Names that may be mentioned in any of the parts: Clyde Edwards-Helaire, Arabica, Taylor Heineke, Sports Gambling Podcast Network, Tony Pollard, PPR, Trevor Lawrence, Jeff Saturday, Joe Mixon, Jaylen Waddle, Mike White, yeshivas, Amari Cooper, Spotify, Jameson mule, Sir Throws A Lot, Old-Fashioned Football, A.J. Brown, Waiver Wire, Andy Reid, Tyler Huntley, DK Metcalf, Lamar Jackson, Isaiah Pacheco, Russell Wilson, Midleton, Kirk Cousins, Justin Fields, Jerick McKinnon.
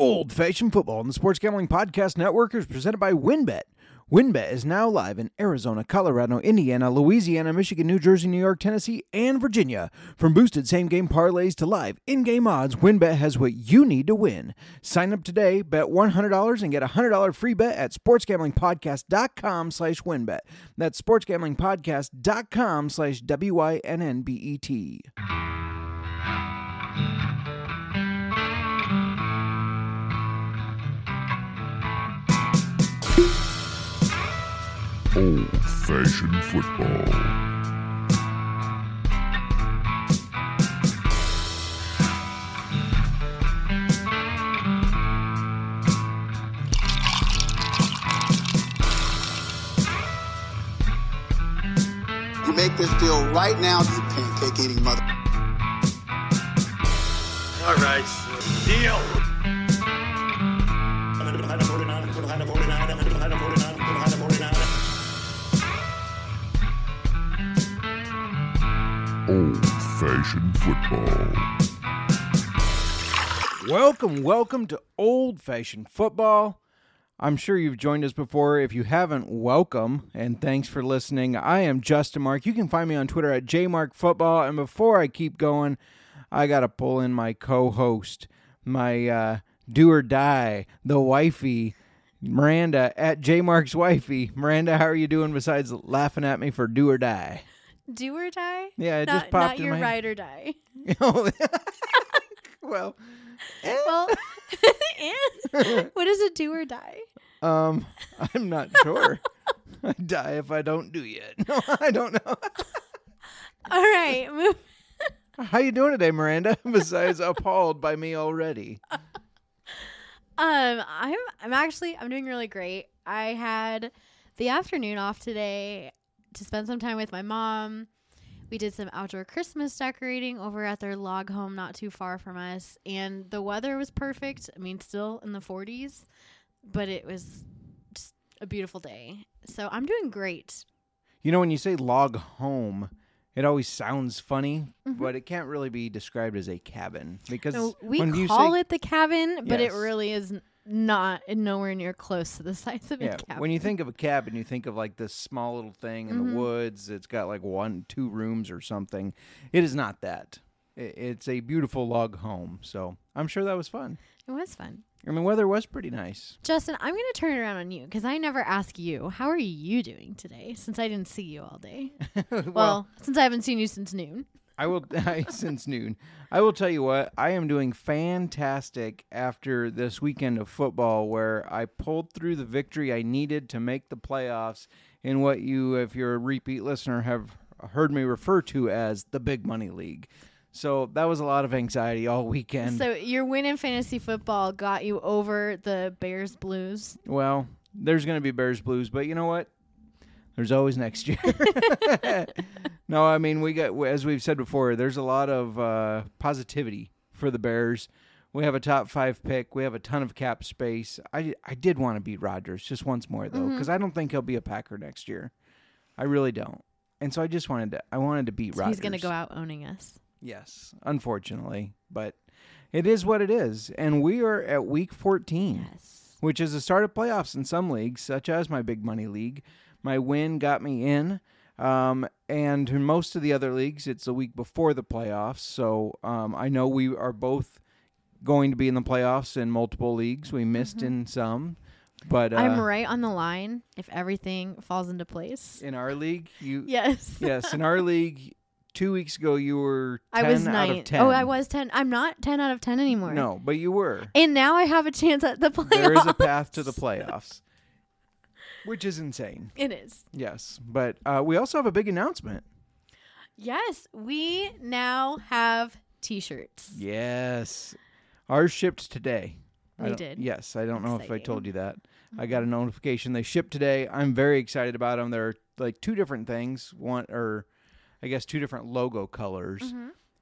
Old-fashioned football on the Sports Gambling Podcast Network is presented by WynnBET. WynnBET is now live in Arizona, Colorado, Indiana, Louisiana, Michigan, New Jersey, New York, Tennessee, and Virginia. From boosted same-game parlays to live in-game odds, WynnBET has what you need to win. Sign up today, bet $100, and get a $100 free bet at sportsgamblingpodcast.com/WynnBET. That's sportsgamblingpodcast.com/WYNNBET. Old-fashioned football. You make this deal right now, you pancake-eating mother. All right, deal. Old-fashioned football. Welcome to Old-fashioned football. I'm sure you've joined us before. If you haven't, welcome, and thanks for listening. I am Justin Mark. You can find me on Twitter at jmarkfootball, and before I keep going, I got to pull in my co-host, my do-or-die, the wifey, Miranda, at jmark's wifey. Miranda, how are you doing besides laughing at me for do-or-die? Do or die? Yeah, it just popped in my head. Not your ride or die. Well. Well, and what is a do or die? I'm not sure. I die if I don't do yet. No, I don't know. All right. How you doing today, Miranda? Besides appalled by me already. I'm doing really great. I had the afternoon off today to spend some time with my mom. We did some outdoor Christmas decorating over at their log home not too far from us, and the weather was perfect. I mean, still in the 40s, but it was just a beautiful day. So I'm doing great. You know, when you say log home, it always sounds funny, but it can't really be described as a cabin because we call it the cabin, but yes. It really is not nowhere near close to the size of a cabin. When you think of a cabin, you think of like this small little thing in the woods. It's got like 1-2 rooms or something. It is not that. It's a beautiful log home. So I'm sure that was fun. It was fun. I mean, weather was pretty nice. Justin, I'm going to turn around on you because I never ask you, how are you doing today since I didn't see you all day? well, since I haven't seen you since noon. I will tell you what, I am doing fantastic after this weekend of football where I pulled through the victory I needed to make the playoffs in what you, if you're a repeat listener, have heard me refer to as the Big Money League. So that was a lot of anxiety all weekend. So your win in fantasy football got you over the Bears Blues? Well, there's going to be Bears Blues, but you know what? There's always next year. No, I mean, we got, as we've said before, there's a lot of positivity for the Bears. We have a top 5 pick. We have a ton of cap space. I did want to beat Rodgers just once more, though, because I don't think he'll be a Packer next year. I really don't. And so I just wanted to beat Rodgers. He's going to go out owning us. Yes, unfortunately. But it is what it is. And we are at week 14, which is the start of playoffs in some leagues, such as my Big Money League. My win got me in, and in most of the other leagues, it's a week before the playoffs, so I know we are both going to be in the playoffs in multiple leagues. We missed in some, but... I'm right on the line if everything falls into place. In our league? Yes. Yes, in our league, 2 weeks ago, you were 10 out of 10. Oh, I was 10. I'm not 10 out of 10 anymore. No, but you were. And now I have a chance at the playoffs. There is a path to the playoffs. Which is insane. It is. Yes. But we also have a big announcement. Yes. We now have T-shirts. Yes. Ours shipped today. We did. Yes. I don't know if I told you that. I got a notification. They shipped today. I'm very excited about them. There are like two different things. Two different logo colors.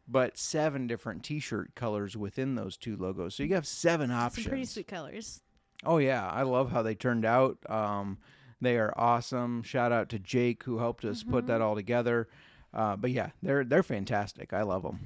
But 7 different T-shirt colors within those 2 logos. So you have 7 options. Some pretty sweet colors. Oh, yeah. I love how they turned out. They are awesome. Shout out to Jake, who helped us put that all together. But, yeah, they're fantastic. I love them.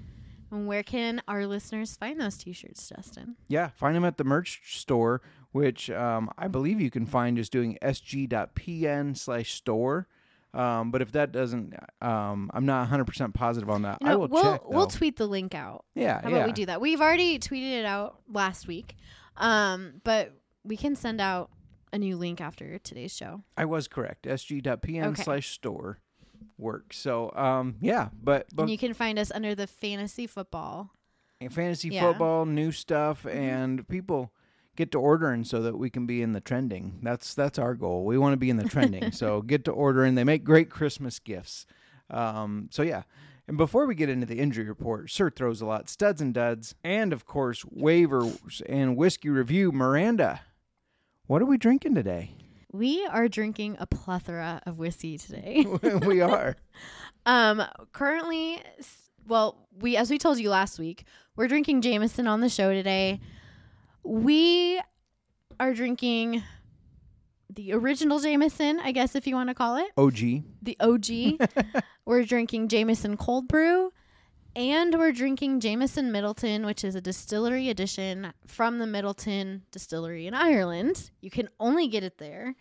And where can our listeners find those T-shirts, Justin? Yeah, find them at the merch store, which I believe you can find just doing sg.pn/store. But if that doesn't, I'm not 100% positive on that. You know, I will check, though. We'll tweet the link out. Yeah, How about we do that? We've already tweeted it out last week, but we can send out a new link after today's show. I was correct. sg.pn/store works. So, yeah. But and you can find us under the fantasy football. And fantasy football, new stuff, and people get to ordering so that we can be in the trending. That's our goal. We want to be in the trending. So get to ordering. They make great Christmas gifts. So, yeah. And before we get into the injury report, Sir Throws a Lot, Studs and Duds, and, of course, Waivers and Whiskey Review, Miranda. What are we drinking today? We are drinking a plethora of whiskey today. We are. Currently, well, as we told you last week, we're drinking Jameson on the show today. We are drinking the original Jameson, I guess if you want to call it. OG. The OG. We're drinking Jameson Cold Brew. And we're drinking Jameson Midleton, which is a distillery edition from the Midleton Distillery in Ireland. You can only get it there.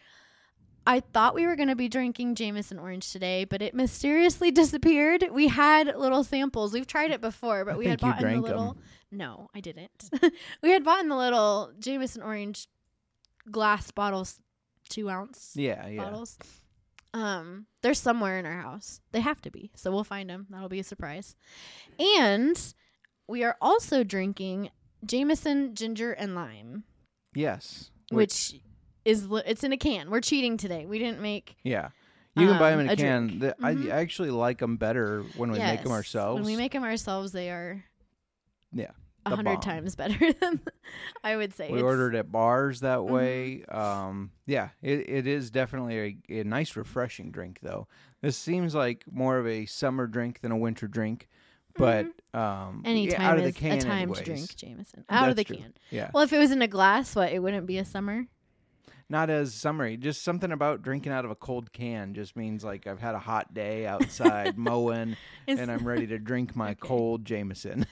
I thought we were going to be drinking Jameson Orange today, but it mysteriously disappeared. We had little samples. We've tried it before, but we had bought in the little... No, I didn't. We had bought in the little Jameson Orange glass bottles, 2-ounce bottles. They're somewhere in our house. They have to be. So we'll find them. That'll be a surprise. And we are also drinking Jameson ginger and lime. Yes. Which is it's in a can. We're cheating today. We didn't make. Yeah. You can buy them in a can. I actually like them better when we make them ourselves. When we make them ourselves, they are 100 times better than I would say. We ordered at bars that way. It is definitely a nice, refreshing drink, though. This seems like more of a summer drink than a winter drink, but anytime out of the can is a time anyways. To drink Jameson out That's of the true. Can. Yeah. Well, if it was in a glass, it wouldn't be a summer. Not as summery. Just something about drinking out of a cold can just means like I've had a hot day outside mowing, and I'm ready to drink my cold Jameson.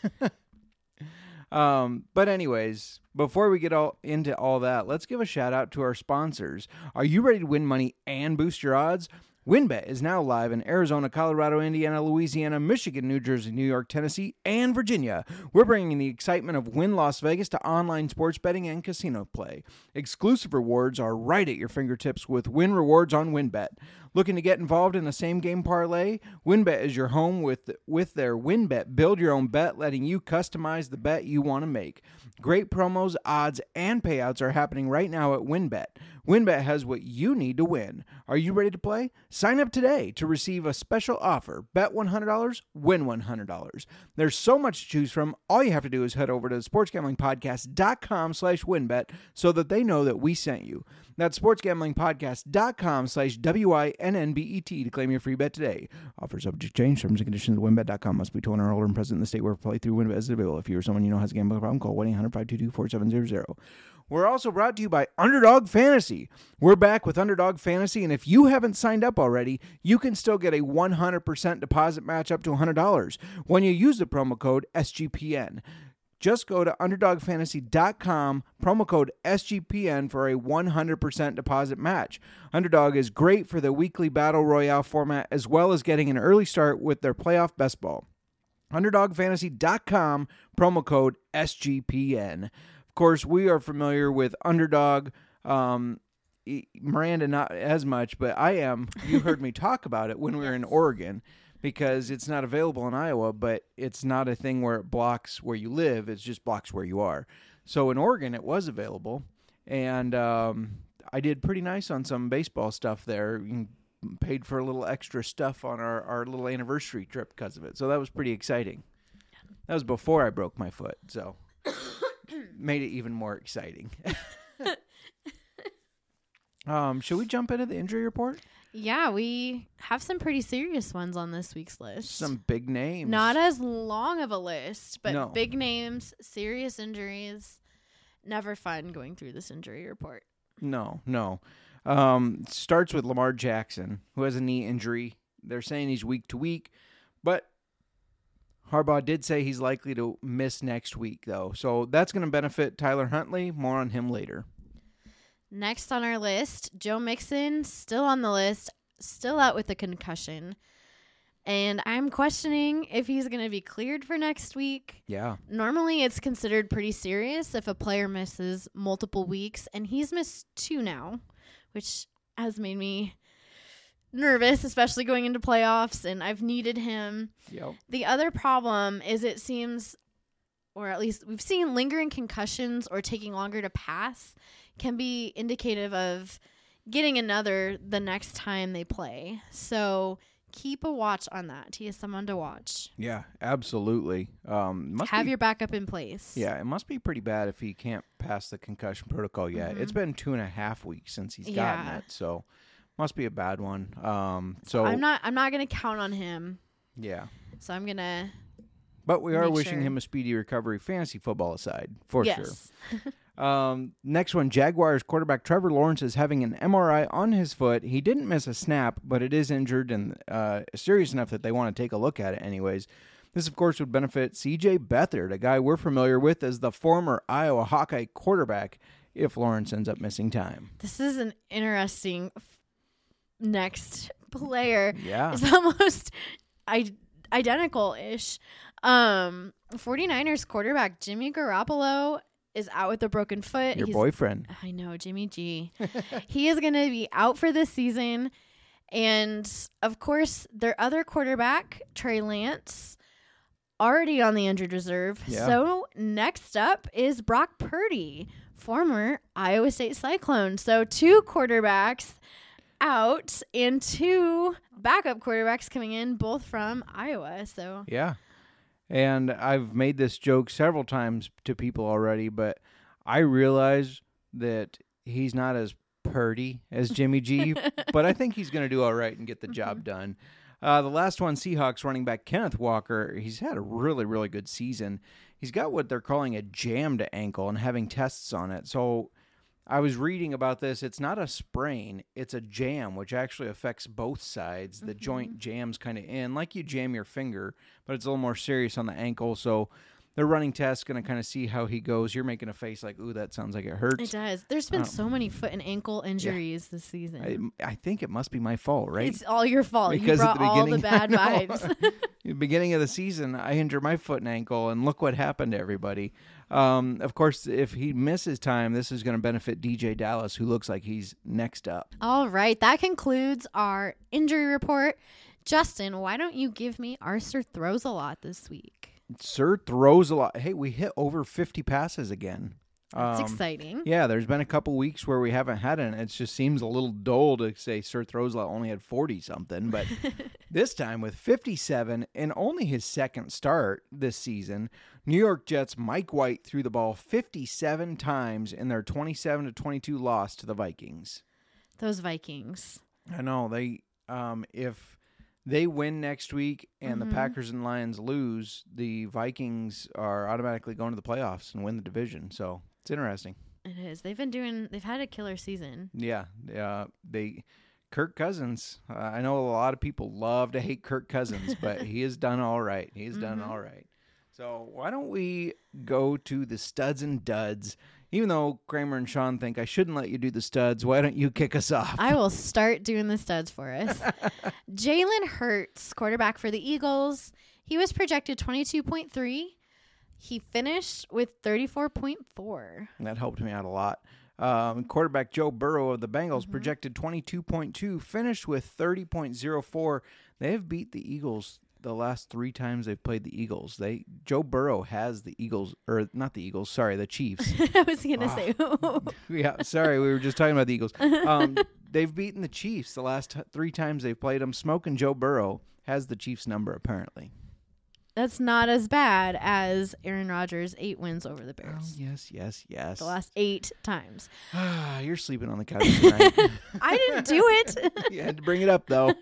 But anyways, before we get into all that, let's give a shout out to our sponsors. Are you ready to win money and boost your odds? WynnBET is now live in Arizona, Colorado, Indiana, Louisiana, Michigan, New Jersey, New York, Tennessee, and Virginia. We're bringing the excitement of Wynn Las Vegas to online sports betting and casino play. Exclusive rewards are right at your fingertips with Wynn Rewards on WynnBET. Looking to get involved in a same-game parlay? WynnBET is your home with their WynnBET Build Your Own Bet, letting you customize the bet you want to make. Great promos, odds, and payouts are happening right now at WynnBET. WynnBET has what you need to win. Are you ready to play? Sign up today to receive a special offer. Bet $100, win $100. There's so much to choose from. All you have to do is head over to sportsgamblingpodcast.com/WynnBET so that they know that we sent you. That's sportsgamblingpodcast.com/WYNNBET to claim your free bet today. Offer subject to change, terms and conditions at WynnBET.com. Must be 21 or older and present in the state where play through WynnBET is available. If you or someone you know has a gambling problem, call 1-800-522-4700. We're also brought to you by Underdog Fantasy. We're back with Underdog Fantasy, and if you haven't signed up already, you can still get a 100% deposit match up to $100 when you use the promo code SGPN. Just go to underdogfantasy.com, promo code SGPN for a 100% deposit match. Underdog is great for the weekly battle royale format as well as getting an early start with their playoff best ball. Underdogfantasy.com, promo code SGPN. Course, we are familiar with Underdog, Miranda not as much, but I am. You heard me talk about it when we were in Oregon because it's not available in Iowa, but it's not a thing where it blocks where you live. It's just blocks where you are. So in Oregon, it was available, and I did pretty nice on some baseball stuff there. Paid for a little extra stuff on our little anniversary trip because of it. So that was pretty exciting. That was before I broke my foot, so... Made it even more exciting. Should we jump into the injury report? Yeah, we have some pretty serious ones on this week's list. Some big names. Not as long of a list, but big names, serious injuries. Never fun going through this injury report. No. Starts with Lamar Jackson, who has a knee injury. They're saying he's week to week, but Harbaugh did say he's likely to miss next week, though. So that's going to benefit Tyler Huntley. More on him later. Next on our list, Joe Mixon, still on the list, still out with a concussion. And I'm questioning if he's going to be cleared for next week. Yeah. Normally, it's considered pretty serious if a player misses multiple weeks. And he's missed 2 now, which has made me nervous, especially going into playoffs. And I've needed him. Yep. The other problem is it seems, or at least we've seen, lingering concussions or taking longer to pass can be indicative of getting another the next time they play. So keep a watch on that. He is someone to watch. Yeah, absolutely. Have your backup in place. Yeah, it must be pretty bad if he can't pass the concussion protocol yet. Mm-hmm. It's been 2.5 weeks since he's gotten it, so must be a bad one. So I'm not gonna count on him. Yeah. So I'm gonna. But we are wishing him a speedy recovery. Fantasy football aside, for sure. Next one, Jaguars quarterback Trevor Lawrence is having an MRI on his foot. He didn't miss a snap, but it is injured and serious enough that they want to take a look at it anyways. This, of course, would benefit C.J. Beathard, a guy we're familiar with as the former Iowa Hawkeye quarterback, if Lawrence ends up missing time. This is an interesting next player. Yeah. It's almost identical-ish. 49ers quarterback Jimmy Garoppolo is out with a broken foot. Your boyfriend. I know, Jimmy G. He is going to be out for this season. And, of course, their other quarterback, Trey Lance, already on the injured reserve. Yeah. So, next up is Brock Purdy, former Iowa State Cyclone. So, 2 quarterbacks out and 2 backup quarterbacks coming in, both from Iowa. So, yeah. And I've made this joke several times to people already, but I realize that he's not as purdy as Jimmy G, but I think he's going to do all right and get the job done. The last one, Seahawks running back Kenneth Walker. He's had a really, really good season. He's got what they're calling a jammed ankle and having tests on it. So I was reading about this. It's not a sprain. It's a jam, which actually affects both sides. The joint jams kind of in, like you jam your finger, but it's a little more serious on the ankle. So they're running tests, going to kind of see how he goes. You're making a face like, ooh, that sounds like it hurts. It does. There's been so many foot and ankle injuries this season. I think it must be my fault, right? It's all your fault. Because you brought all the bad vibes. The beginning of the season, I injured my foot and ankle, and look what happened to everybody. Of course, if he misses time, this is going to benefit DJ Dallas, who looks like he's next up. All right. That concludes our injury report. Justin, why don't you give me our Sir Throws a Lot this week? Sir Throws a Lot. Hey, we hit over 50 passes again. That's exciting. Yeah, there's been a couple weeks where we haven't had it. It just seems a little dull to say Sir Throws a Lot only had 40-something. But this time with 57 and only his second start this season, New York Jets' Mike White threw the ball 57 times in their 27-22 loss to the Vikings. Those Vikings. I know. They if they win next week and the Packers and Lions lose, the Vikings are automatically going to the playoffs and win the division. So it's interesting. It is. They've had a killer season. Yeah. Kirk Cousins. I know a lot of people love to hate Kirk Cousins, but he has done all right. He's done all right. So why don't we go to the studs and duds? Even though Kramer and Sean think I shouldn't let you do the studs, why don't you kick us off? I will start doing the studs for us. Jalen Hurts, quarterback for the Eagles. He was projected 22.3. He finished with 34.4. That helped me out a lot. Quarterback Joe Burrow of the Bengals projected 22.2, finished with 30.04. They have beat the Eagles the last 3 times they've played the Eagles. Joe Burrow has the Eagles, or not the Eagles, sorry, the Chiefs. I was going to say who. Yeah, sorry, we were just talking about the Eagles. They've beaten the Chiefs the last 3 times they've played them. Smoking Joe Burrow has the Chiefs number, apparently. That's not as bad as Aaron Rodgers' 8 wins over the Bears. Oh, yes. The last 8 times. You're sleeping on the couch tonight. I didn't do it. You had to bring it up, though.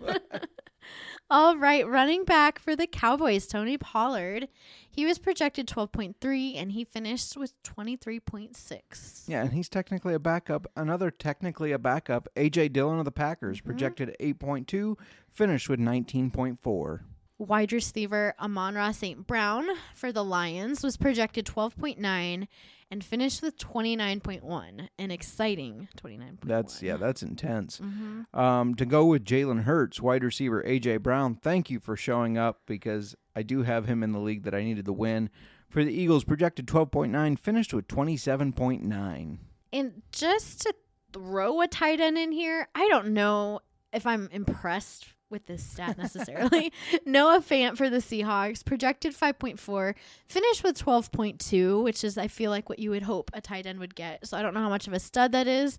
All right, running back for the Cowboys, Tony Pollard. He was projected 12.3, and he finished with 23.6. Yeah, and he's technically a backup. A.J. Dillon of the Packers projected 8.2, finished with 19.4. Wide receiver Amon-Ra St. Brown for the Lions was projected 12.9 and finished with 29.1, an exciting 29.1. That's intense. Mm-hmm. To go with Jalen Hurts, wide receiver A.J. Brown, thank you for showing up because I do have him in the league that I needed to win. For the Eagles, projected 12.9, finished with 27.9. And just to throw a tight end in here, I don't know if I'm impressed with this stat necessarily. Noah Fant for the Seahawks, projected 5.4, finished with 12.2, which is, I feel like, what you would hope a tight end would get. So I don't know how much of a stud that is.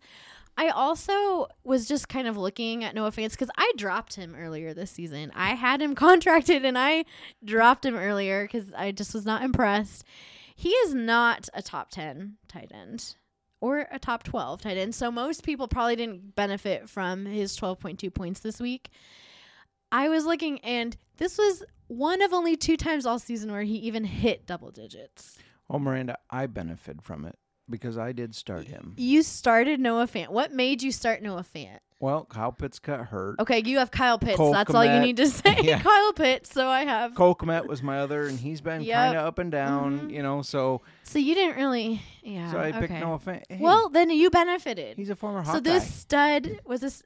I also was just kind of looking at Noah Fant because I dropped him earlier this season. I had him contracted and I dropped him earlier because I just was not impressed. He is not a top 10 tight end or a top 12 tight end. So most people probably didn't benefit from his 12.2 points this week. I was looking, and this was one of only two times all season where he even hit double digits. Oh, Miranda, I benefit from it because I did start him. You started Noah Fant. What made you start Noah Fant? Well, Kyle Pitts got hurt. Okay, you have Kyle Pitts. Cole That's Kmet. All you need to say. Yeah. Kyle Pitts, so I have. Cole Kmet was my other, and he's been kind of up and down, you know, so. So you didn't really, yeah. So I picked Noah Fant. Hey, well, then you benefited. He's a former Hawkeye. So this stud was,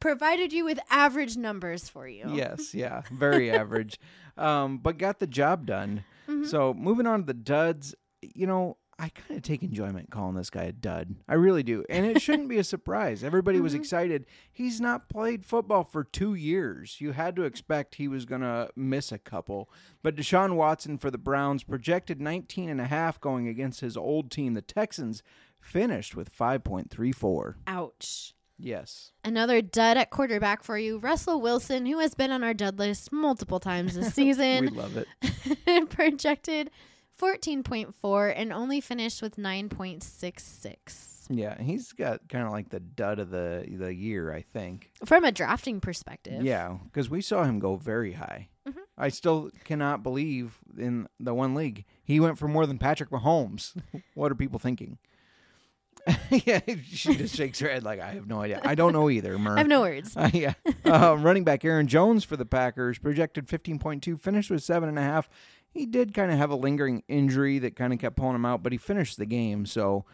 provided you with average numbers for you. Yes, yeah, very average. But got the job done. Mm-hmm. So moving on to the duds, you know, I kind of take enjoyment calling this guy a dud. I really do. And it shouldn't be a surprise. Everybody was excited. He's not played football for 2 years. You had to expect he was going to miss a couple. But Deshaun Watson for the Browns, projected 19.5 going against his old team, the Texans, finished with 5.34. Ouch. Yes. Another dud at quarterback for you, Russell Wilson, who has been on our dud list multiple times this season. We love it. Projected 14.4 and only finished with 9.66. Yeah, he's got kind of like the dud of the year, I think. From a drafting perspective. Yeah, because we saw him go very high. Mm-hmm. I still cannot believe in the one league. He went for more than Patrick Mahomes. What are people thinking? Yeah, she just shakes her head like, I have no idea. I don't know either, Mer. I have no words. Yeah. Running back Aaron Jones for the Packers, projected 15.2, finished with 7.5. He did kind of have a lingering injury that kind of kept pulling him out, but he finished the game. So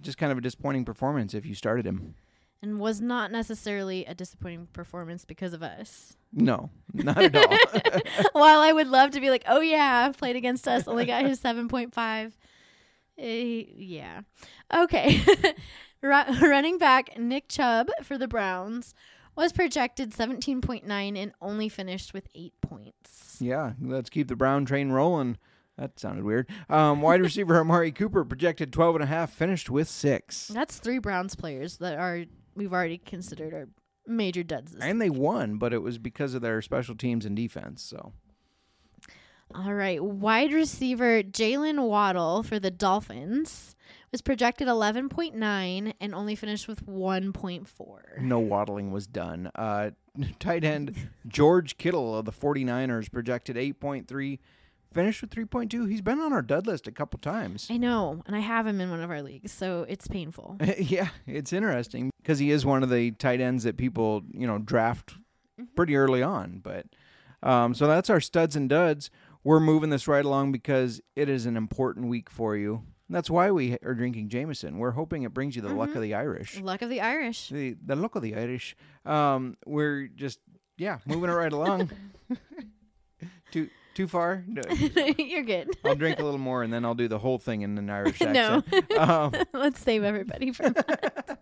just kind of a disappointing performance if you started him. And was not necessarily a disappointing performance because of us. No, not at all. While I would love to be like, oh, yeah, played against us, only got his 7.5. Yeah. Okay. Running back Nick Chubb for the Browns was projected 17.9 and only finished with 8 points. Yeah. Let's keep the Brown train rolling. That sounded weird. Wide receiver Amari Cooper projected 12.5, finished with 6. That's three Browns players that we've already considered our major duds. And they won, but it was because of their special teams and defense, so. All right, wide receiver Jaylen Waddle for the Dolphins was projected 11.9 and only finished with 1.4. No waddling was done. Tight end George Kittle of the 49ers projected 8.3, finished with 3.2. He's been on our dud list a couple times. I know, and I have him in one of our leagues, so it's painful. Yeah, it's interesting because he is one of the tight ends that people, you know, draft pretty early on. But so that's our studs and duds. We're moving this right along because it is an important week for you. That's why we are drinking Jameson. We're hoping it brings you the luck of the Irish. Luck of the Irish. The luck of the Irish. We're just, moving it right along. Too far? No. You're good. I'll drink a little more, and then I'll do the whole thing in an Irish accent. No. Let's save everybody from that.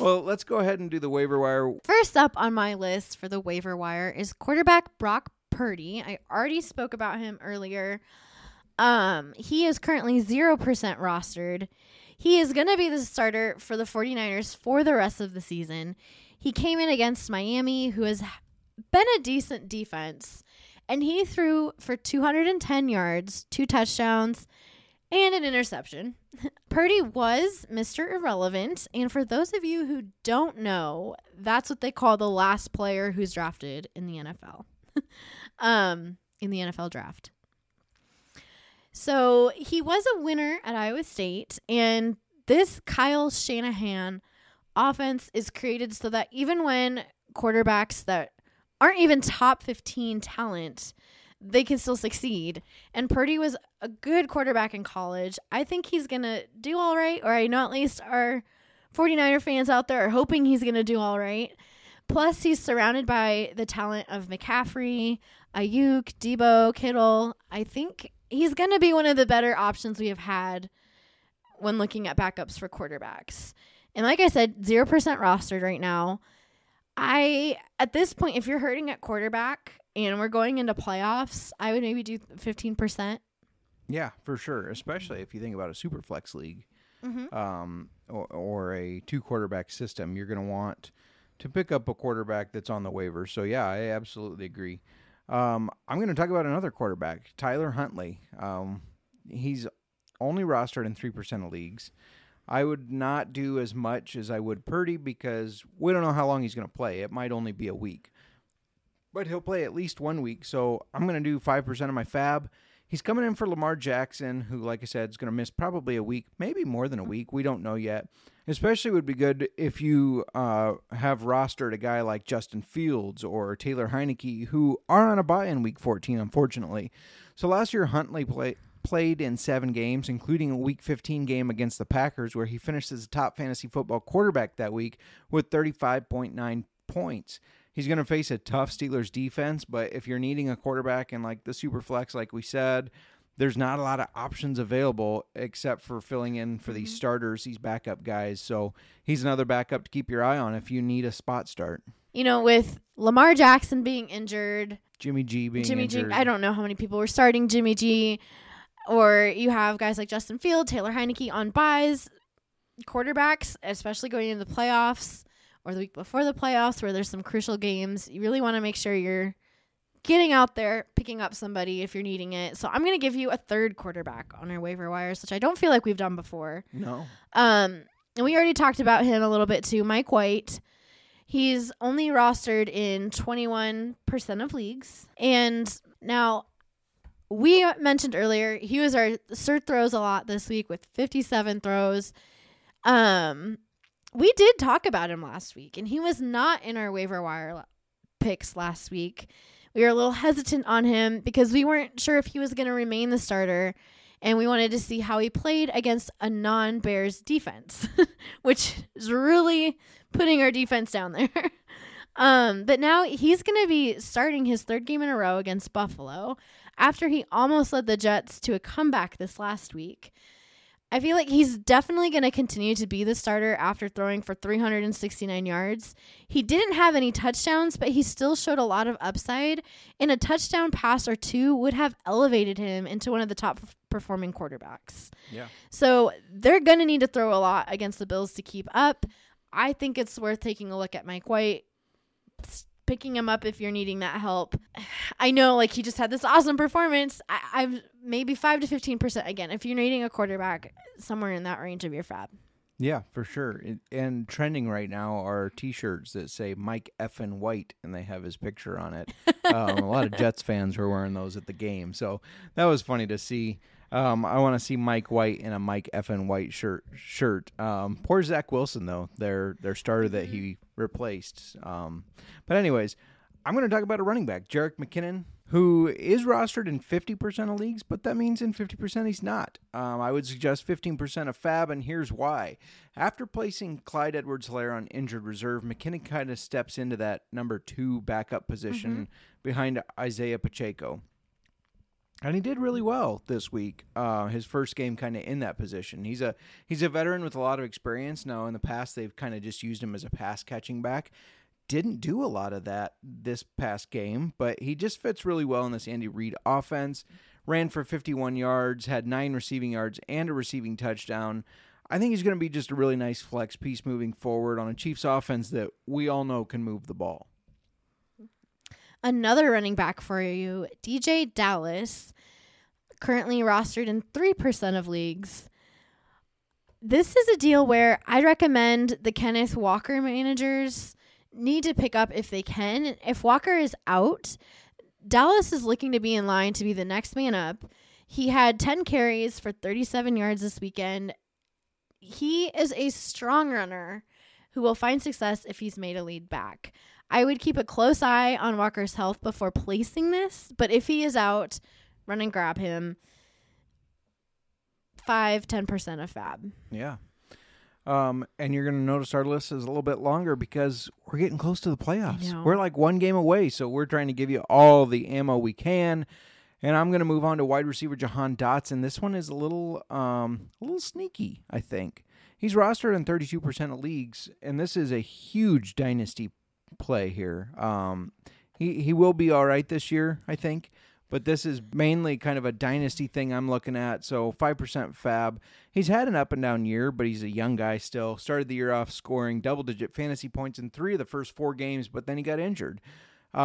Well, let's go ahead and do the waiver wire. First up on my list for the waiver wire is quarterback Brock Purdy. I already spoke about him earlier. He is currently 0% rostered. He is going to be the starter for the 49ers for the rest of the season. He came in against Miami, who has been a decent defense, and he threw for 210 yards, 2 touchdowns, and an interception. Purdy was Mr. Irrelevant. And for those of you who don't know, that's what they call the last player who's drafted in the NFL. In the NFL draft. So he was a winner at Iowa State. And this Kyle Shanahan offense is created so that even when quarterbacks that aren't even top 15 talent, they can still succeed. And Purdy was a good quarterback in college. I think he's going to do all right, or I know at least our 49er fans out there are hoping he's going to do all right. Plus, he's surrounded by the talent of McCaffrey, Ayuk, Debo, Kittle. I think he's going to be one of the better options we have had when looking at backups for quarterbacks. And like I said, 0% rostered right now. At this point, if you're hurting at quarterback and we're going into playoffs, I would maybe do 15%. Yeah, for sure. Especially if you think about a super flex league or a two quarterback system, you're going to want to pick up a quarterback that's on the waiver. So yeah, I absolutely agree. I'm going to talk about another quarterback, Tyler Huntley. He's only rostered in 3% of leagues. I would not do as much as I would Purdy because we don't know how long he's going to play. It might only be a week, but he'll play at least 1 week. So I'm going to do 5% of my fab. He's coming in for Lamar Jackson, who, like I said, is going to miss probably a week, maybe more than a week. We don't know yet. Especially would be good if you have rostered a guy like Justin Fields or Taylor Heineke, who are on a bye in Week 14, unfortunately. So last year, Huntley played in 7 games, including a Week 15 game against the Packers, where he finished as the top fantasy football quarterback that week with 35.9 points. He's going to face a tough Steelers defense, but if you're needing a quarterback in like the super flex, like we said, there's not a lot of options available except for filling in for these starters, these backup guys. So he's another backup to keep your eye on if you need a spot start. You know, with Lamar Jackson being injured, Jimmy G being injured. I don't know how many people were starting Jimmy G, or you have guys like Justin Field, Taylor Heineke on buys, quarterbacks, especially going into the playoffs, or the week before the playoffs where there's some crucial games. You really want to make sure you're getting out there, picking up somebody if you're needing it. So I'm going to give you a third quarterback on our waiver wires, which I don't feel like we've done before. No. And we already talked about him a little bit too. Mike White, he's only rostered in 21% of leagues. And now we mentioned earlier, he was our cert throws a lot this week with 57 throws. We did talk about him last week, and he was not in our waiver wire picks last week. We were a little hesitant on him because we weren't sure if he was going to remain the starter, and we wanted to see how he played against a non-Bears defense, which is really putting our defense down there. But now he's going to be starting his 3rd game in a row against Buffalo after he almost led the Jets to a comeback this last week. I feel like he's definitely going to continue to be the starter after throwing for 369 yards. He didn't have any touchdowns, but he still showed a lot of upside, and a touchdown pass or two would have elevated him into one of the top performing quarterbacks. Yeah. So they're going to need to throw a lot against the Bills to keep up. I think it's worth taking a look at Mike White, picking him up if you're needing that help. I know, like, he just had this awesome performance. I'm maybe 5 to 15% again if you're needing a quarterback somewhere in that range of your fab. Yeah, for sure. And trending right now are T-shirts that say Mike effing White, and they have his picture on it. A lot of Jets fans were wearing those at the game, so that was funny to see. I want to see Mike White in a Mike effing White shirt. Poor Zach Wilson, though, their starter that he replaced. But anyways, I'm going to talk about a running back, Jerick McKinnon, who is rostered in 50% of leagues, but that means in 50% he's not. I would suggest 15% of fab, and here's why. After placing Clyde Edwards-Helaire on injured reserve, McKinnon kind of steps into that number 2 backup position behind Isaiah Pacheco. And he did really well this week, his first game kind of in that position. He's a veteran with a lot of experience. Now, in the past, they've kind of just used him as a pass-catching back. Didn't do a lot of that this past game, but he just fits really well in this Andy Reid offense. Ran for 51 yards, had 9 receiving yards, and a receiving touchdown. I think he's going to be just a really nice flex piece moving forward on a Chiefs offense that we all know can move the ball. Another running back for you, DJ Dallas, currently rostered in 3% of leagues. This is a deal where I recommend the Kenneth Walker managers need to pick up if they can. If Walker is out, Dallas is looking to be in line to be the next man up. He had 10 carries for 37 yards this weekend. He is a strong runner who will find success if he's made a lead back. I would keep a close eye on Walker's health before placing this, but if he is out, run and grab him. 5-10% of FAB. Yeah. And you're going to notice our list is a little bit longer because we're getting close to the playoffs. We're like one game away, so we're trying to give you all the ammo we can. And I'm going to move on to wide receiver Jahan Dotson. This one is a little sneaky, I think. He's rostered in 32% of leagues, and this is a huge dynasty play here. He will be all right this year, I think. But this is mainly kind of a dynasty thing I'm looking at. So 5% FAB. He's had an up and down year, but he's a young guy still. Started the year off scoring double-digit fantasy points in 3 of the first 4 games, but then he got injured.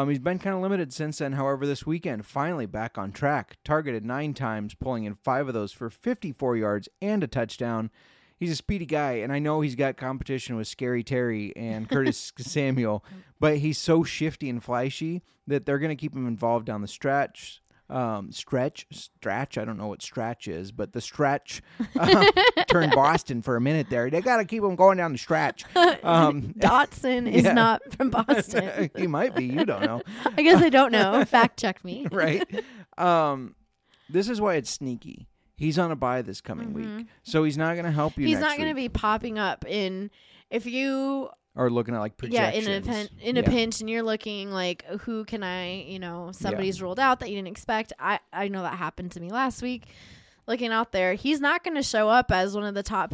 He's been kind of limited since then. However, this weekend, finally back on track. Targeted 9 times, pulling in 5 of those for 54 yards and a touchdown. He's a speedy guy, and I know he's got competition with Scary Terry and Curtis Samuel, but he's so shifty and flashy that they're going to keep him involved down the stretch. I don't know what stretch is, but the stretch turned Boston for a minute there. They got to keep him going down the stretch. Dotson is not from Boston. He might be. You don't know. I guess I don't know. Fact check me. Right. This is why it's sneaky. He's on a bye this coming week, so he's not going to help you. He's not going to be popping up in if you are looking at like projections. Yeah, in a pinch, and you're looking like, who can I? You know, somebody's ruled out that you didn't expect. I know that happened to me last week. Looking out there, he's not going to show up as one of the top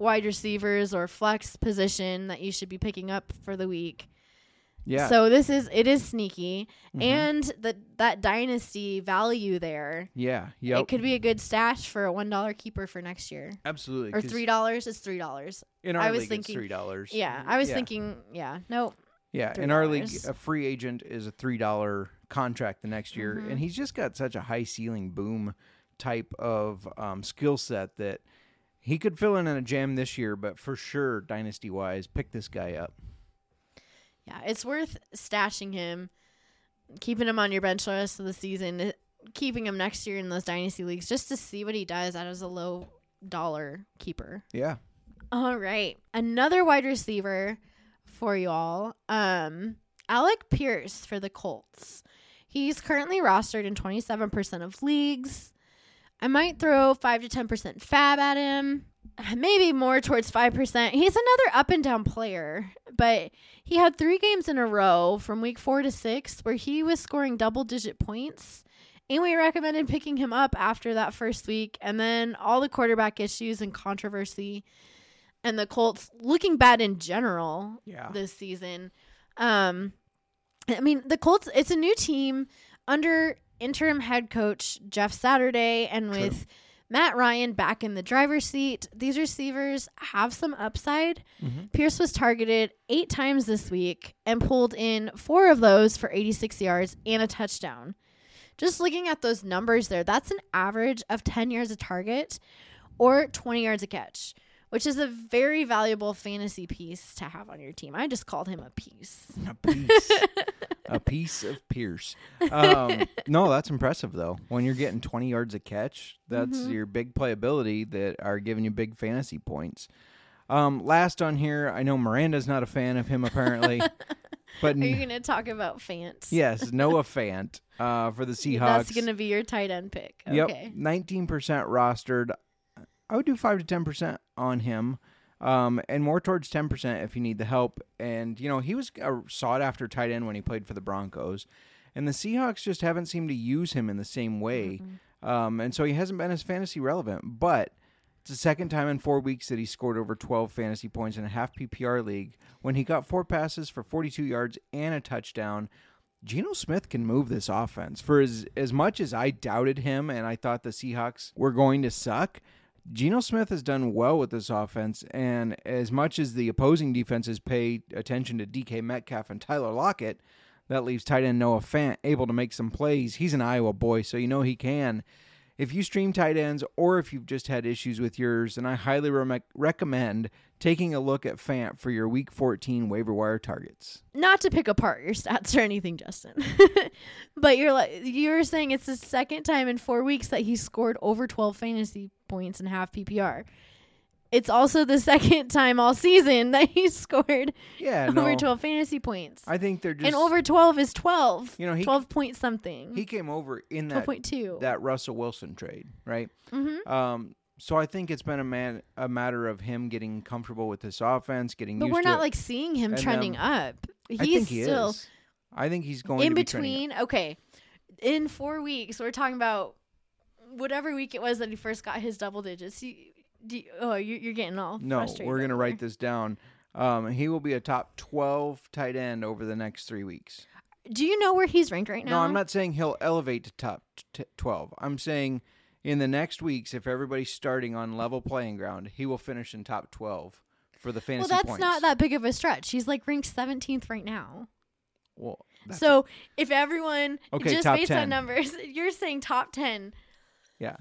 wide receivers or flex position that you should be picking up for the week. Yeah. So it is sneaky, and that dynasty value there. Yeah. Yep. It could be a good stash for a $1 keeper for next year. Absolutely. Or $3. It's $3. In our league, it's $3. Yeah. I was thinking. Yeah. No. Yeah. $3. In our league, a free agent is a $3 contract the next year, and he's just got such a high ceiling boom type of skill set that he could fill in a jam this year. But for sure, dynasty wise, pick this guy up. Yeah, it's worth stashing him, keeping him on your bench the rest of the season, keeping him next year in those dynasty leagues just to see what he does out as a $1 keeper. Yeah. All right. Another wide receiver for you all. Alec Pierce for the Colts. He's currently rostered in 27% of leagues. I might throw 5 to 10% FAB at him. Maybe more towards 5%. He's another up and down player, but he had 3 games in a row from week 4 to 6 where he was scoring double-digit points, and we recommended picking him up after that first week, and then all the quarterback issues and controversy and the Colts looking bad in general this season. I mean, the Colts, it's a new team under interim head coach Jeff Saturday and with Matt Ryan back in the driver's seat. These receivers have some upside. Pierce was targeted 8 times this week and pulled in 4 of those for 86 yards and a touchdown. Just looking at those numbers there, that's an average of 10 yards a target or 20 yards a catch, which is a very valuable fantasy piece to have on your team. I just called him a piece. A piece. A piece of Pierce. No, that's impressive, though. When you're getting 20 yards a catch, that's your big playability that are giving you big fantasy points. Last on here, I know Miranda's not a fan of him, apparently. But are you going to talk about Fant? Yes, Noah Fant for the Seahawks. That's going to be your tight end pick. Okay. Yep, 19% rostered. I would do 5 to 10% on him. And more towards 10% if you need the help. And, you know, he was a sought-after tight end when he played for the Broncos. And the Seahawks just haven't seemed to use him in the same way. And so he hasn't been as fantasy relevant. But it's the second time in 4 weeks that he scored over 12 fantasy points in a half PPR league when he got 4 passes for 42 yards and a touchdown. Geno Smith can move this offense. For as much as I doubted him and I thought the Seahawks were going to suck, Geno Smith has done well with this offense, and as much as the opposing defenses pay attention to DK Metcalf and Tyler Lockett, that leaves tight end Noah Fant able to make some plays. He's an Iowa boy, so you know he can. If you stream tight ends or if you've just had issues with yours, then I highly recommend taking a look at Fant for your Week 14 waiver wire targets. Not to pick apart your stats or anything, Justin, but you're saying it's the second time in 4 weeks that he scored over 12 fantasy points in half PPR. It's also the second time all season that he scored over 12 fantasy points. I think they're just... And over 12 is 12. You know, 12 point something. He came over in that Russell Wilson trade, right? Mm-hmm. So I think it's been a matter of him getting comfortable with this offense, getting used to it. But we're not, like, seeing him trending up. I think he is. I think he's going to be trending up. Okay. In 4 weeks, we're talking about whatever week it was that he first got his double digits. You're getting all frustrated. No, we're going to write this down. He will be a top 12 tight end over the next 3 weeks. Do you know where he's ranked right now? No, I'm not saying he'll elevate to top 12. I'm saying in the next weeks, if everybody's starting on level playing ground, he will finish in top 12 for the fantasy points. Well, that's not that big of a stretch. He's like ranked 17th right now. Well, so if everyone just based on numbers, you're saying top 10. Yeah.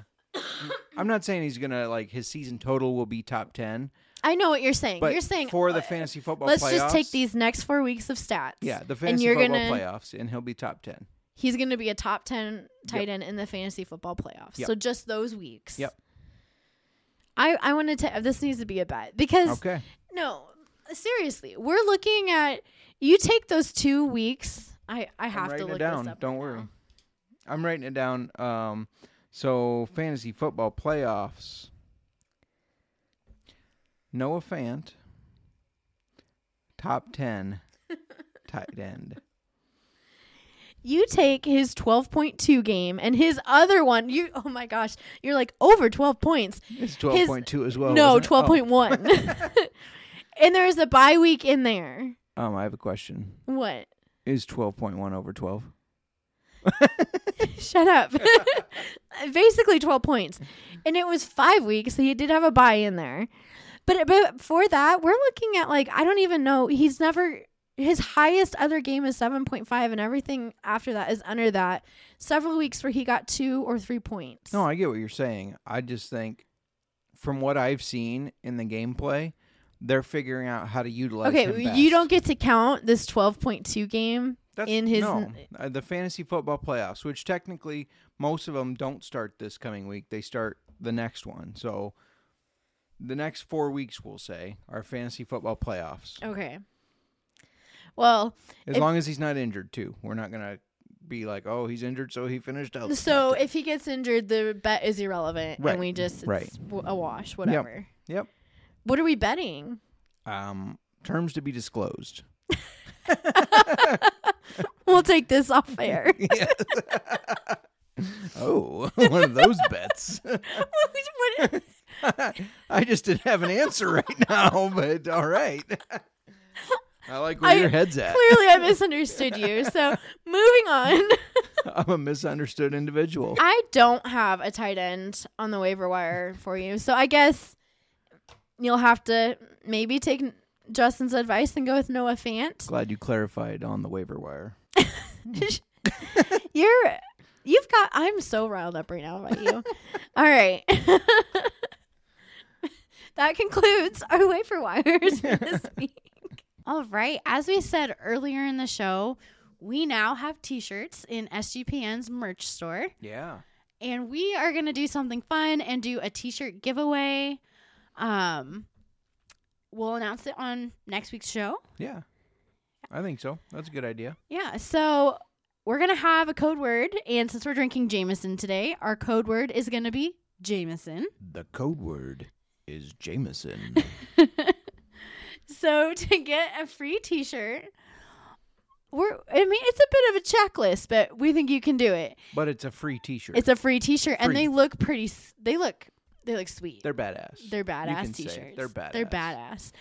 I'm not saying he's going to, like, his season total will be top 10. I know what you're saying. But you're saying for the fantasy football playoffs. Let's just take these next 4 weeks of stats. Yeah, the fantasy football playoffs, and he'll be top 10. He's going to be a top 10 tight end in the fantasy football playoffs. Yep. So just those weeks. Yep. I wanted to, this needs to be a bet because, no, seriously, we're looking at, you take those 2 weeks. I have to look this up. Don't worry. I'm writing it down. So, fantasy football playoffs. Noah Fant, top 10 tight end. You take his 12.2 game and his other one. Oh my gosh, you're like over 12 points. It's 12.2 as well. No, 12.1. Oh. And there's a bye week in there. I have a question. What? Is 12.1 over 12? Shut up. Basically 12 points. And it was 5 weeks, so he did have a bye in there. But for that, we're looking at, like, I don't even know. He's never – his highest other game is 7.5, and everything after that is under that. Several weeks where he got 2 or 3 points. No, I get what you're saying. I just think from what I've seen in the gameplay, they're figuring out how to utilize him best. You don't get to count this 12.2 game. The fantasy football playoffs, which technically most of them don't start this coming week. They start the next one. So the next 4 weeks, we'll say, are fantasy football playoffs. Okay. Well, as long as he's not injured, too. We're not going to be like, oh, he's injured, so he finished out. So if he gets injured, the bet is irrelevant. Right. And we just, it's a wash, whatever. Yep. What are we betting? Terms to be disclosed. We'll take this off air. Oh, one of those bets. I just didn't have an answer right now, but all right. I like where your head's at. Clearly, I misunderstood you. So, moving on. I'm a misunderstood individual. I don't have a tight end on the waiver wire for you. So, I guess you'll have to maybe take Justin's advice and go with Noah Fant. Glad you clarified on the waiver wire. I'm so riled up right now about you. All right. That concludes our waiver wires for this week. All right. As we said earlier in the show, we now have t-shirts in SGPN's merch store. Yeah. And we are going to do something fun and do a t-shirt giveaway. We'll announce it on next week's show. Yeah. I think so. That's a good idea. Yeah. So we're going to have a code word. And since we're drinking Jameson today, our code word is going to be Jameson. The code word is Jameson. So to get a free t-shirt, it's a bit of a checklist, but we think you can do it. But it's a free t-shirt. It's a free t-shirt. Free. And they look pretty. They look sweet. They're badass. They're badass t-shirts. They're badass.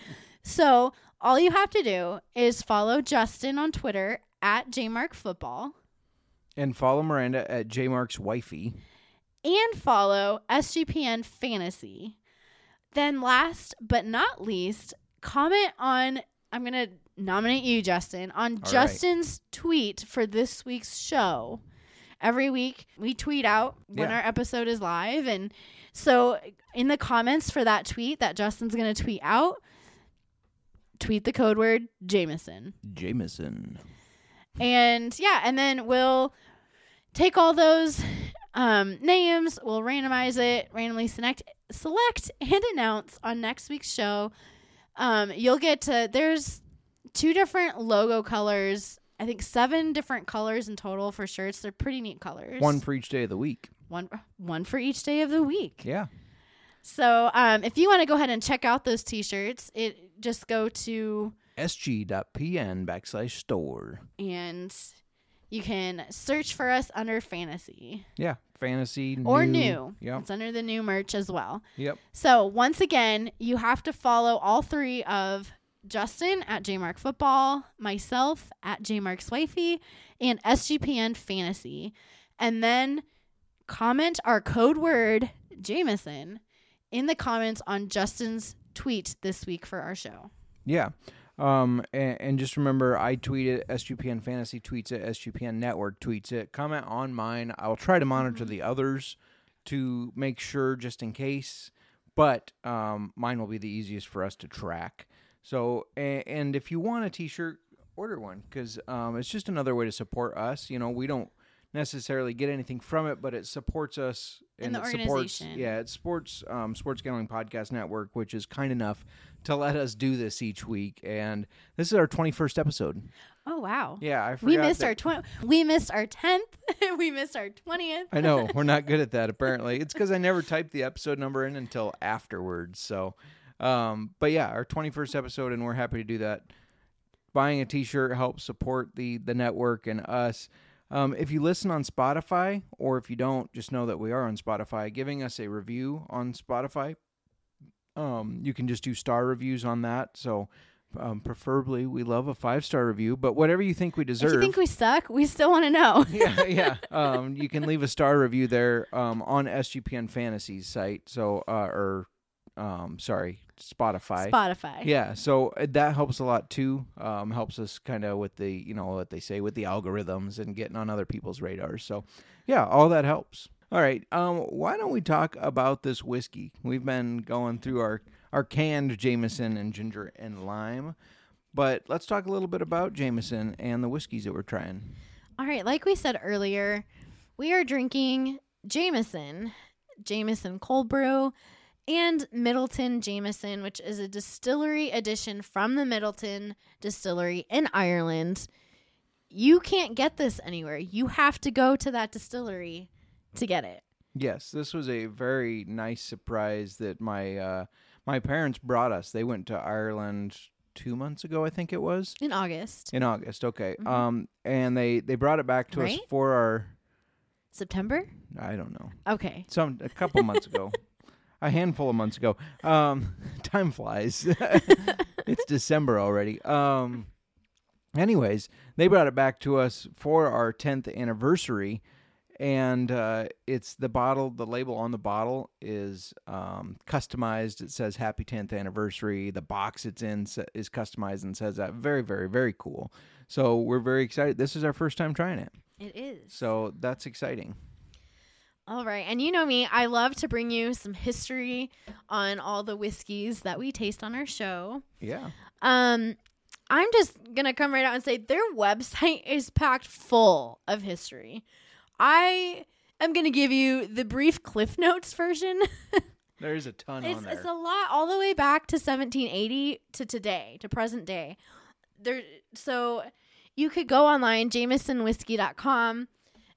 So all you have to do is follow Justin on Twitter at jmarkfootball. And follow Miranda at jmarkswifey. And follow SGPN Fantasy. Then last but not least, comment on, I'm going to nominate you, Justin, tweet for this week's show. Every week we tweet out when our episode is live. And so in the comments for that tweet that Justin's going to tweet out, tweet the code word Jameson. Jameson. And then we'll take all those names. We'll randomize it, randomly select and announce on next week's show. You'll get to, there's 2 different logo colors. I think 7 different colors in total for shirts. They're pretty neat colors. One for each day of the week. One for each day of the week. Yeah. So if you want to go ahead and check out those T-shirts, just go to sg.pn/store. And you can search for us under fantasy. Yeah, fantasy. Or new. Yep. It's under the new merch as well. Yep. So once again, you have to follow all 3 of Justin at jmarkfootball, myself at jmarkswifey, and SGPN Fantasy. And then comment our code word, Jameson, in the comments on Justin's tweet this week for our show. Yeah. And just remember, I tweet it, SGPN Fantasy tweets it, SGPN Network tweets it. Comment on mine. I'll try to monitor the others to make sure just in case. But mine will be the easiest for us to track. So, and if you want a T-shirt, order one, because it's just another way to support us. You know, we don't necessarily get anything from it, but it supports us. And the organization. Sports Gambling Podcast Network, which is kind enough to let us do this each week. And this is our 21st episode. Oh, wow. Yeah, I forgot. We missed our 10th. We missed our 20th. I know. We're not good at that, apparently. It's because I never typed the episode number in until afterwards, so... but yeah, our 21st episode, and we're happy to do that. Buying a T-shirt helps support the network and us. If you listen on Spotify, or if you don't, just know that we are on Spotify. Giving us a review on Spotify, you can just do star reviews on that. So preferably, we love a 5-star review, but whatever you think we deserve. If you think we suck, we still want to know. Yeah. You can leave a star review there on SGPN Fantasy's site. So Spotify. Yeah, so that helps a lot too. Helps us kind of with the, you know, what they say with the algorithms and getting on other people's radars. So yeah, all that helps. All right, why don't we talk about this whiskey? We've been going through our canned Jameson and ginger and lime, but let's talk a little bit about Jameson and the whiskeys that we're trying. All right, like we said earlier, we are drinking Jameson cold brew, and Midleton Jameson, which is a distillery edition from the Midleton Distillery in Ireland. You can't get this anywhere. You have to go to that distillery to get it. Yes, this was a very nice surprise that my parents brought us. They went to Ireland 2 months ago, I think it was. In August, okay. Mm-hmm. And they brought it back to us for our... September? I don't know. Okay. A couple months ago. A handful of months ago. Time flies. It's December already. Anyways, they brought it back to us for our 10th anniversary. And it's the bottle, the label on the bottle is customized. It says happy 10th anniversary. The box it's in is customized and says that. Very, very, very cool. So we're very excited. This is our first time trying it. It is. So that's exciting. All right. And you know me, I love to bring you some history on all the whiskeys that we taste on our show. Yeah. I'm just going to come right out and say their website is packed full of history. I am going to give you the brief Cliff Notes version. There's a ton on there. It's a lot all the way back to 1780 to today, to present day. So you could go online, jamesonwhiskey.com.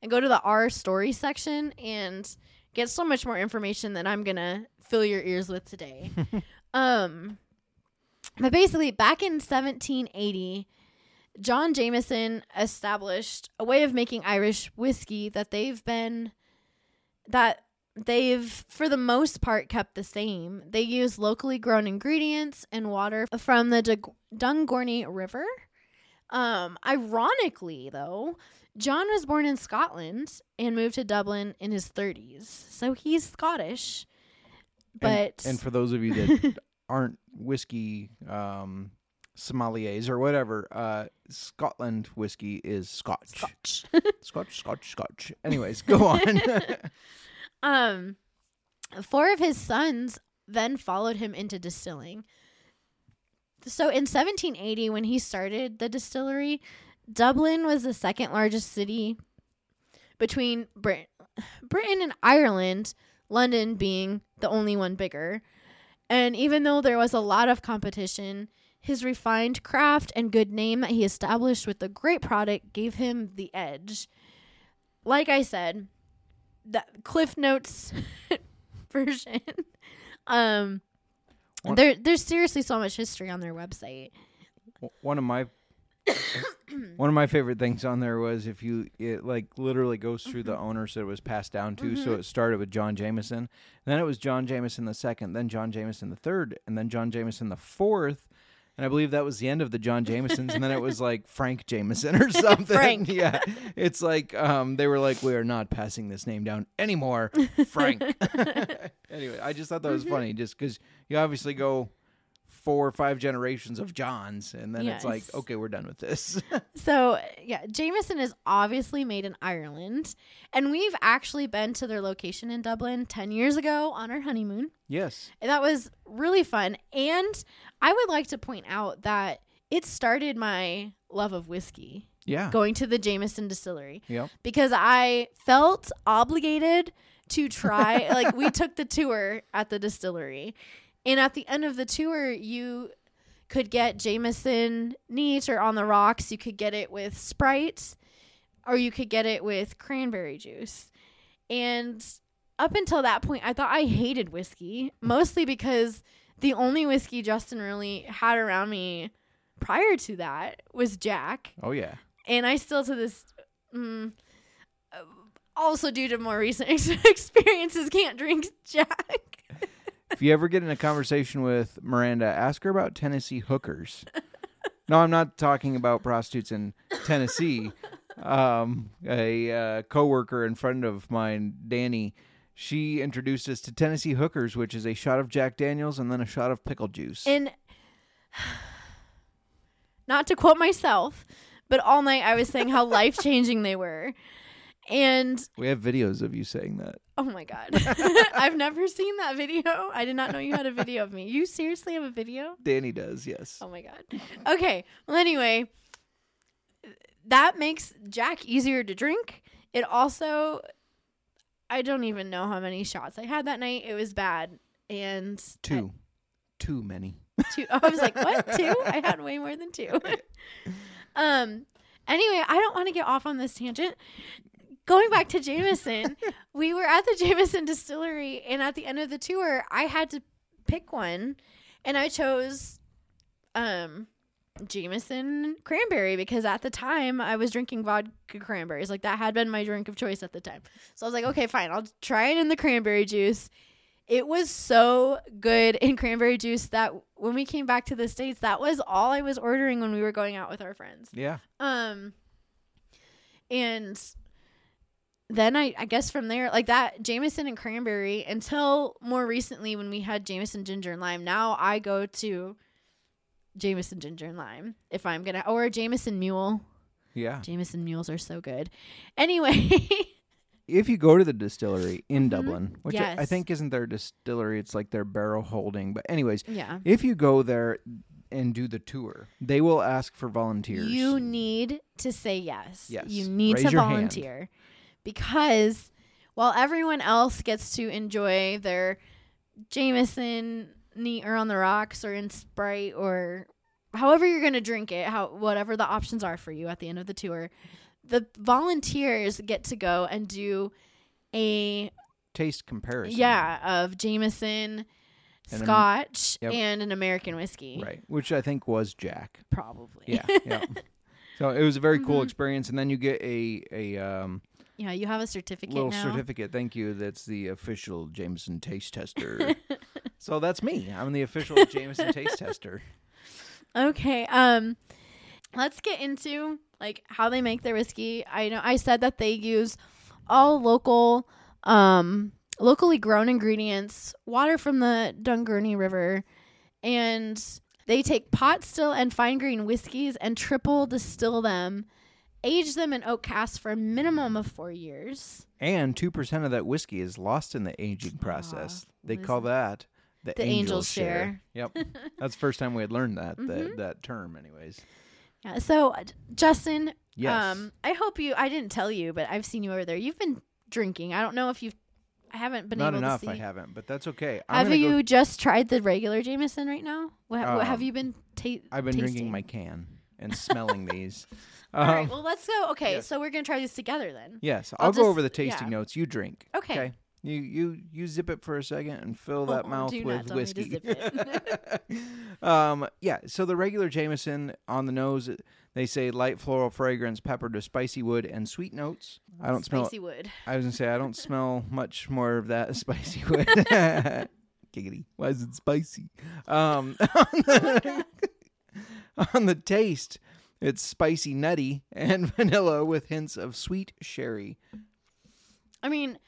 And go to the Our Story section and get so much more information that I'm going to fill your ears with today. But basically, back in 1780, John Jameson established a way of making Irish whiskey that they've, for the most part, kept the same. They use locally grown ingredients and water from the Dungourney River. Ironically, though, John was born in Scotland and moved to Dublin in his 30s. So he's Scottish. But and for those of you that aren't whiskey sommeliers or whatever, Scotland whiskey is Scotch. Scotch. Anyways, go on. 4 of his sons then followed him into distilling. So in 1780, when he started the distillery, Dublin was the second largest city between Br- Britain and Ireland, London being the only one bigger. And even though there was a lot of competition, his refined craft and good name that he established with a great product gave him the edge. Like I said, the Cliff Notes version. There's seriously so much history on their website. One of my favorite things on there was it literally goes through the owners that it was passed down to. So it started with John Jameson, then it was John Jameson the second, then John Jameson the third, and then John Jameson the fourth. And I believe that was the end of the John Jamesons, and then it was like Frank Jameson or something. Frank. Yeah. It's like they were like, we are not passing this name down anymore, Frank. Anyway, I just thought that was funny, just because you obviously go 4 or 5 generations of Johns, and then It's like, okay, we're done with this. So, yeah, Jameson is obviously made in Ireland, and we've actually been to their location in Dublin 10 years ago on our honeymoon. Yes. And that was really fun, and I would like to point out that it started my love of whiskey. Yeah. Going to the Jameson Distillery. Yep. Because I felt obligated to try, like, we took the tour at the distillery. And at the end of the tour, you could get Jameson neat or on the rocks. You could get it with Sprite, or you could get it with cranberry juice. And up until that point, I thought I hated whiskey, mostly because the only whiskey Justin really had around me prior to that was Jack. Oh, yeah. And I still to this... also due to more recent experiences, can't drink Jack. If you ever get in a conversation with Miranda, ask her about Tennessee hookers. No, I'm not talking about prostitutes in Tennessee. A coworker and friend of mine, Danny, she introduced us to Tennessee hookers, which is a shot of Jack Daniels and then a shot of pickle juice. And not to quote myself, but all night I was saying how life-changing they were. And we have videos of you saying that. Oh my God. I've never seen that video. I did not know you had a video of me. You seriously have a video? Danny does, yes. Oh my God. Okay. Well, anyway, that makes Jack easier to drink. It also, I don't even know how many shots I had that night. It was bad. And too many. Two. Oh, I was like, what? 2? I had way more than 2. Anyway, I don't want to get off on this tangent. Going back to Jameson, we were at the Jameson Distillery, and at the end of the tour, I had to pick one, and I chose Jameson cranberry, because at the time, I was drinking vodka cranberries. Like, that had been my drink of choice at the time. So I was like, okay, fine, I'll try it in the cranberry juice. It was so good in cranberry juice that when we came back to the States, that was all I was ordering when we were going out with our friends. Yeah. And... then I guess from there, like that Jameson and cranberry until more recently when we had Jameson ginger and lime. Now I go to Jameson ginger and lime if I'm going to, or Jameson mule. Yeah. Jameson mules are so good. Anyway. If you go to the distillery in Dublin, which yes. I think isn't their distillery, it's like their barrel holding. But anyways, yeah. If you go there and do the tour, they will ask for volunteers. You need to say yes. Yes. You need to volunteer. Hand. Because while everyone else gets to enjoy their Jameson neat or on the rocks or in Sprite or however you're going to drink it, whatever the options are for you at the end of the tour, the volunteers get to go and do a... taste comparison. Yeah, of Jameson, Scotch, and an American whiskey. Right, which I think was Jack. Probably. Yeah, yeah. So it was a very cool experience. And then you get a yeah, you have a certificate now. Little certificate, thank you. That's the official Jameson taste tester. So that's me. I'm the official Jameson taste tester. Okay. Let's get into like how they make their whiskey. I know I said that they use all local, locally grown ingredients, water from the Dungourney River, and they take pot still and fine grain whiskeys and triple distill them. Age them in oak casks for a minimum of 4 years. And 2% of that whiskey is lost in the aging process. They call that the angel's share. Yep. That's the first time we had learned that, that term anyways. Yeah. So, Justin, yes. I hope I didn't tell you, but I've seen you over there. You've been drinking. I don't know if you've I haven't been Not able enough, to see. I haven't, but that's okay. Have you just tried the regular Jameson right now? What have you been tasting? I've been drinking my can and smelling these. All right, well, let's go. Okay, yes. So we're going to try these together then. Yes, I'll go over the tasting notes. You drink. Okay. You zip it for a second and fill that mouth with whiskey. Do not tell me to zip it. Yeah, so the regular Jameson on the nose, they say light floral fragrance peppered with spicy wood and sweet notes. I don't smell spicy wood. I was going to say I don't smell much more of that spicy wood. Giggity. Why is it spicy? On the taste, it's spicy nutty and vanilla with hints of sweet sherry. I mean,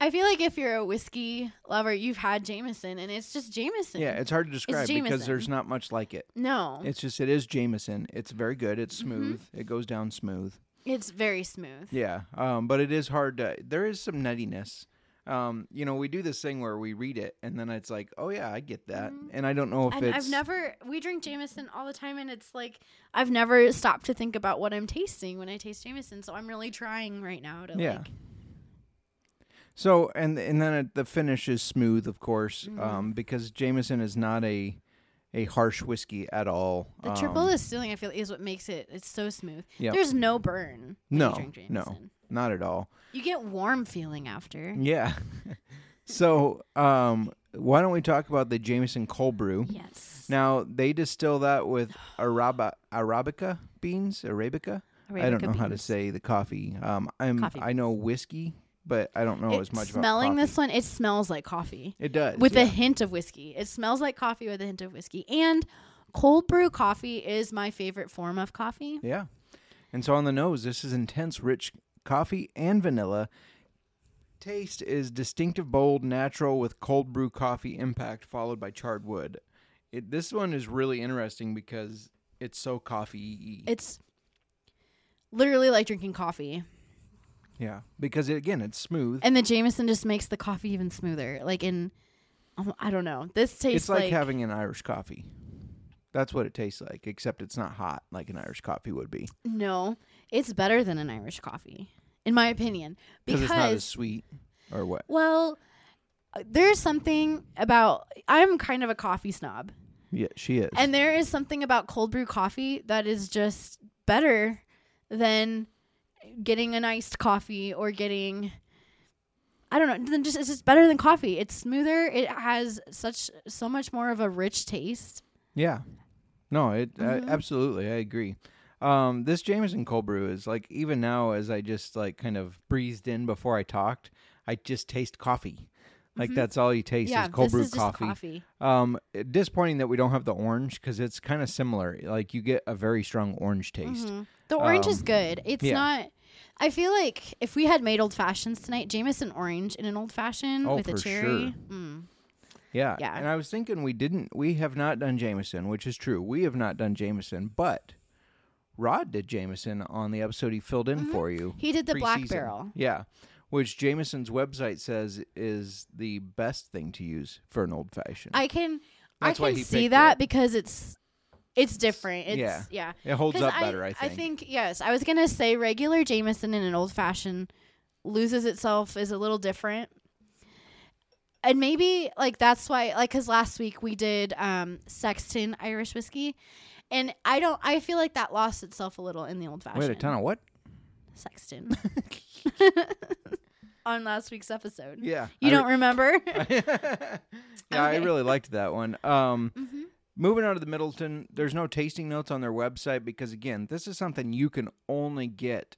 I feel like if you're a whiskey lover, you've had Jameson, and it's just Jameson. Yeah, it's hard to describe because there's not much like it. No. It's just, it is Jameson. It's very good. It's smooth. Mm-hmm. It goes down smooth. It's very smooth. Yeah, but it is hard to, there is some nuttiness. You know, we do this thing where we read it, and then it's like, oh, yeah, I get that. Mm-hmm. And I don't know if and it's... We drink Jameson all the time, and it's like, I've never stopped to think about what I'm tasting when I taste Jameson, so I'm really trying right now to So, and then the finish is smooth, of course, because Jameson is not a harsh whiskey at all. The triple distilling, I feel, is what makes it. It's so smooth. Yep. There's no burn when you drink Jameson. No, not at all. You get warm feeling after. Yeah. So, why don't we talk about the Jameson cold brew? Yes. Now, they distill that with Arabica beans? Arabica I don't know how to say the coffee. Coffee. I know whiskey. But I don't know as much about coffee. Smelling this one, it smells like coffee. It does. With a hint of whiskey. It smells like coffee with a hint of whiskey. And cold brew coffee is my favorite form of coffee. Yeah. And so on the nose, this is intense, rich coffee and vanilla. Taste is distinctive, bold, natural with cold brew coffee impact followed by charred wood. This one is really interesting because it's so coffee-y. It's literally like drinking coffee. Yeah, because, again, it's smooth. And the Jameson just makes the coffee even smoother. Like I don't know. This tastes It's like having an Irish coffee. That's what it tastes like, except it's not hot like an Irish coffee would be. No, it's better than an Irish coffee, in my opinion. Because it's not as sweet or what? Well, there's something about... I'm kind of a coffee snob. Yeah, she is. And there is something about cold brew coffee that is just better than... getting an iced coffee or getting, I don't know, it's just better than coffee. It's smoother. It has so much more of a rich taste. Yeah. No, absolutely. I agree. This Jameson cold brew is like, even now as I just like kind of breezed in before I talked, I just taste coffee. Like that's all you taste is cold brew coffee. Coffee. Disappointing that we don't have the orange because it's kind of similar. Like you get a very strong orange taste. Mm-hmm. The orange is good. It's not. I feel like if we had made old fashions tonight, Jameson orange in an old fashioned with a cherry. Sure. Mm. Yeah. And I was thinking we have not done Jameson, which is true. We have not done Jameson, but Rod did Jameson on the episode he filled in for you. He did the pre-season. Black Barrel. Yeah. Which Jameson's website says is the best thing to use for an old fashioned. I can see that because it's different. It's It holds up better, I think. I think yes. I was gonna say regular Jameson in an old fashioned loses itself, is a little different, and maybe like that's why. Like because last week we did Sexton Irish whiskey, and I feel like that lost itself a little in the old fashioned. Wait, a ton of what? Sexton. On last week's episode. Yeah. You don't remember? Yeah, okay. I really liked that one. Moving on to the Midleton, there's no tasting notes on their website because, again, this is something you can only get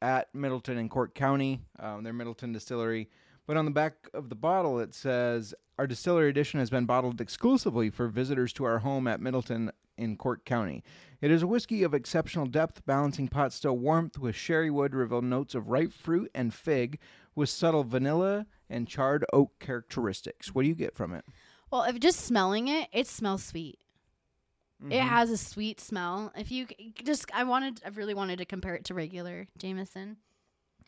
at Midleton in Cork County, their Midleton distillery. But on the back of the bottle, it says, our distillery edition has been bottled exclusively for visitors to our home at Midleton in Cork County. It is a whiskey of exceptional depth, balancing pot still warmth with sherry wood, reveal notes of ripe fruit and fig with subtle vanilla and charred oak characteristics. What do you get from it? Well, if just smelling it, it smells sweet. Mm-hmm. It has a sweet smell. If you just, I really wanted to compare it to regular Jameson.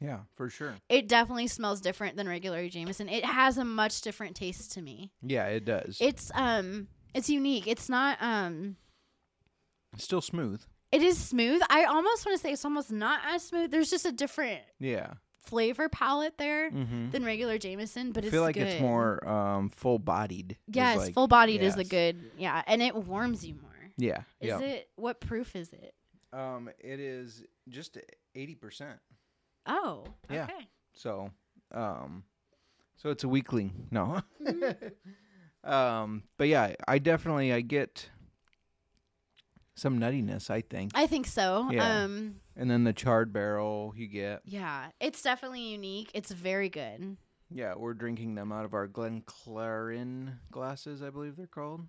Yeah, for sure. It definitely smells different than regular Jameson. It has a much different taste to me. Yeah, it does. It's unique. It's not, It's still smooth. It is smooth. I almost want to say it's almost not as smooth. There's just a different flavor palette there than regular Jameson, but it's good. I feel like it's more full-bodied. Yes, like, full-bodied is the good. Yeah, and it warms you more. Yeah. Is it – what proof is it? It is just 80%. Oh, okay. Yeah. So so it's a weakling. No. But, yeah, I get some nuttiness, I think. I think so. Yeah. And then the charred barrel you get. Yeah. It's definitely unique. It's very good. Yeah. We're drinking them out of our Glencairn glasses, I believe they're called.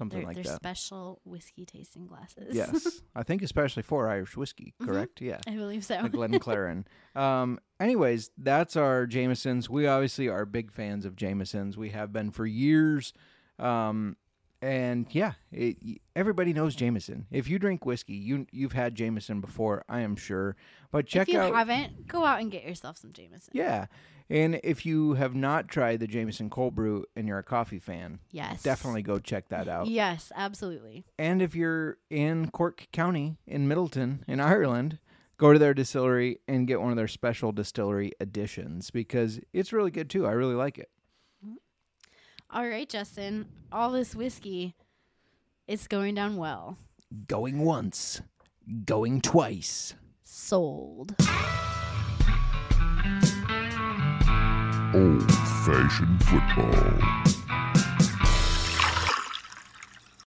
They're special whiskey tasting glasses. Yes. I think especially for Irish whiskey, correct? Yeah. I believe so. The Glencairn. Anyways, that's our Jamesons. We obviously are big fans of Jamesons. We have been for years. And, yeah, everybody knows Jameson. If you drink whiskey, you've had Jameson before, I am sure. But check out... If you haven't, go out and get yourself some Jameson. Yeah. And if you have not tried the Jameson cold brew and you're a coffee fan, yes, definitely go check that out. Yes, absolutely. And if you're in Cork County, in Midleton, in Ireland, go to their distillery and get one of their special distillery editions because it's really good, too. I really like it. All right, Justin, all this whiskey, it's going down well. Going once, going twice. Sold. Old-fashioned football.